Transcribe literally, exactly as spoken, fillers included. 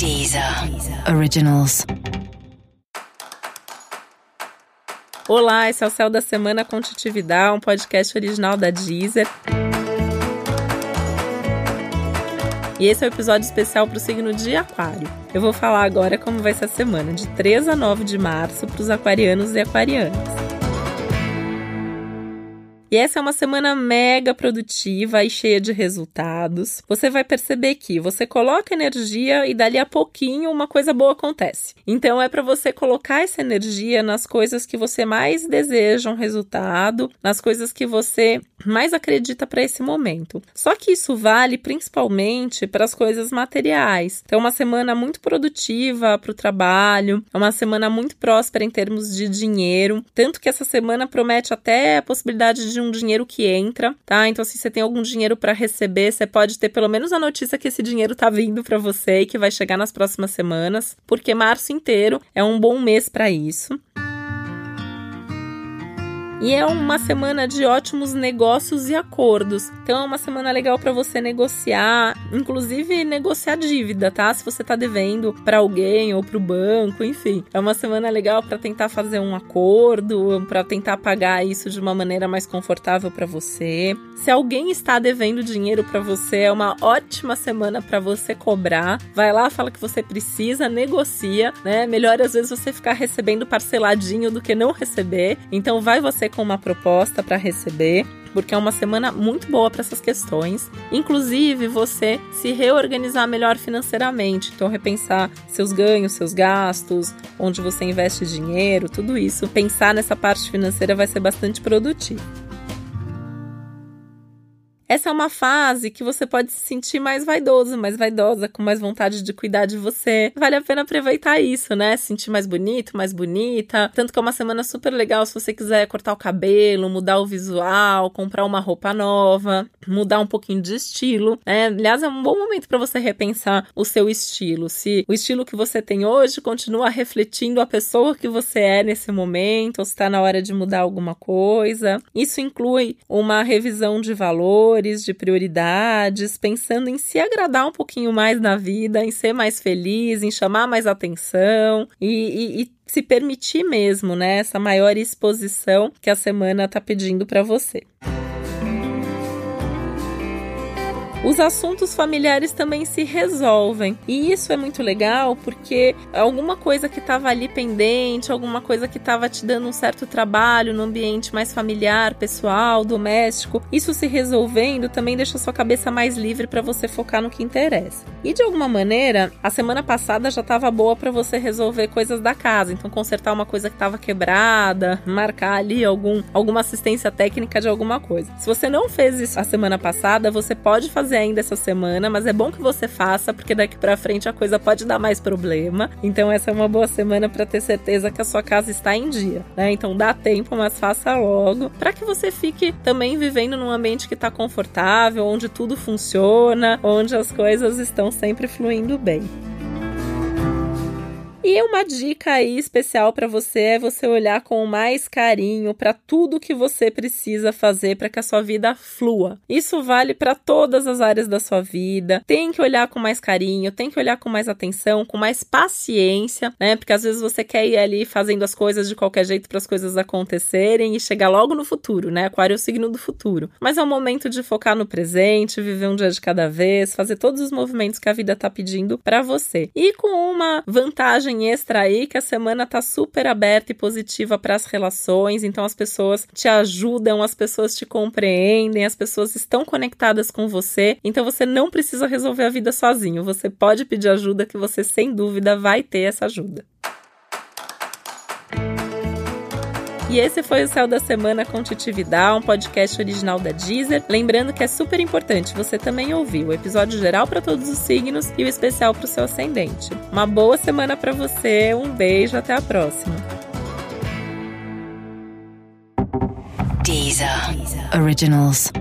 Deezer Originals. Olá, esse é o Céu da Semana com Titi Vidal, um podcast original da Deezer. E esse é o um episódio especial para o signo de Aquário. Eu vou falar agora como vai ser a semana, de três a nove de março, para os aquarianos e aquarianas. E essa é uma semana mega produtiva e cheia de resultados. Você vai perceber que você coloca energia e dali a pouquinho uma coisa boa acontece. Então é para você colocar essa energia nas coisas que você mais deseja um resultado, nas coisas que você mais acredita para esse momento. Só que isso vale principalmente para as coisas materiais. Então é uma semana muito produtiva para o trabalho, é uma semana muito próspera em termos de dinheiro, tanto que essa semana promete até a possibilidade de um dinheiro que entra, tá? Então, se você tem algum dinheiro para receber, você pode ter pelo menos a notícia que esse dinheiro tá vindo para você e que vai chegar nas próximas semanas, porque março inteiro é um bom mês para isso. E é uma semana de ótimos negócios e acordos. Então é uma semana legal para você negociar, inclusive negociar dívida, tá? Se você tá devendo para alguém ou para o banco, enfim. É uma semana legal para tentar fazer um acordo, para tentar pagar isso de uma maneira mais confortável para você. Se alguém está devendo dinheiro para você, é uma ótima semana para você cobrar. Vai lá, fala que você precisa, negocia, né? Melhor às vezes você ficar recebendo parceladinho do que não receber. Então vai você com uma proposta para receber, porque é uma semana muito boa para essas questões. Inclusive, você se reorganizar melhor financeiramente. Então, repensar seus ganhos, seus gastos, onde você investe dinheiro, tudo isso. Pensar nessa parte financeira vai ser bastante produtivo. Essa é uma fase que você pode se sentir mais vaidoso, mais vaidosa, com mais vontade de cuidar de você. Vale a pena aproveitar isso, né? Se sentir mais bonito, mais bonita. Tanto que é uma semana super legal se você quiser cortar o cabelo, mudar o visual, comprar uma roupa nova, mudar um pouquinho de estilo, né? Aliás, é um bom momento para você repensar o seu estilo. Se o estilo que você tem hoje continua refletindo a pessoa que você é nesse momento, ou se está na hora de mudar alguma coisa. Isso inclui uma revisão de valores, de prioridades, pensando em se agradar um pouquinho mais na vida, em ser mais feliz, em chamar mais atenção e, e, e se permitir mesmo, né, essa maior exposição que a semana está pedindo para você. Os assuntos familiares também se resolvem, e isso é muito legal porque alguma coisa que estava ali pendente, alguma coisa que estava te dando um certo trabalho no ambiente mais familiar, pessoal, doméstico, isso se resolvendo também deixa a sua cabeça mais livre para você focar no que interessa. E de alguma maneira, a semana passada já estava boa para você resolver coisas da casa, então consertar uma coisa que estava quebrada, marcar ali algum, alguma assistência técnica de alguma coisa. Se você não fez isso a semana passada, você pode fazer ainda essa semana, mas é bom que você faça, porque daqui pra frente a coisa pode dar mais problema. Então essa é uma boa semana pra ter certeza que a sua casa está em dia, né? Então dá tempo, mas faça logo, pra que você fique também vivendo num ambiente que tá confortável, onde tudo funciona, onde as coisas estão sempre fluindo bem. E uma dica aí especial para você é você olhar com mais carinho para tudo que você precisa fazer para que a sua vida flua. Isso vale para todas as áreas da sua vida. Tem que olhar com mais carinho, tem que olhar com mais atenção, com mais paciência, né? Porque às vezes você quer ir ali fazendo as coisas de qualquer jeito para as coisas acontecerem e chegar logo no futuro, né? Aquário é o signo do futuro. Mas é o momento de focar no presente, viver um dia de cada vez, fazer todos os movimentos que a vida tá pedindo para você. E com uma vantagem extra aí, que a semana tá super aberta e positiva para as relações, então as pessoas te ajudam, as pessoas te compreendem, as pessoas estão conectadas com você, então você não precisa resolver a vida sozinho, você pode pedir ajuda que você sem dúvida vai ter essa ajuda. E esse foi o Céu da Semana com Titi Vidal, um podcast original da Deezer. Lembrando que é super importante você também ouvir o episódio geral para todos os signos e o especial para o seu ascendente. Uma boa semana para você, um beijo, até a próxima. Deezer Originals.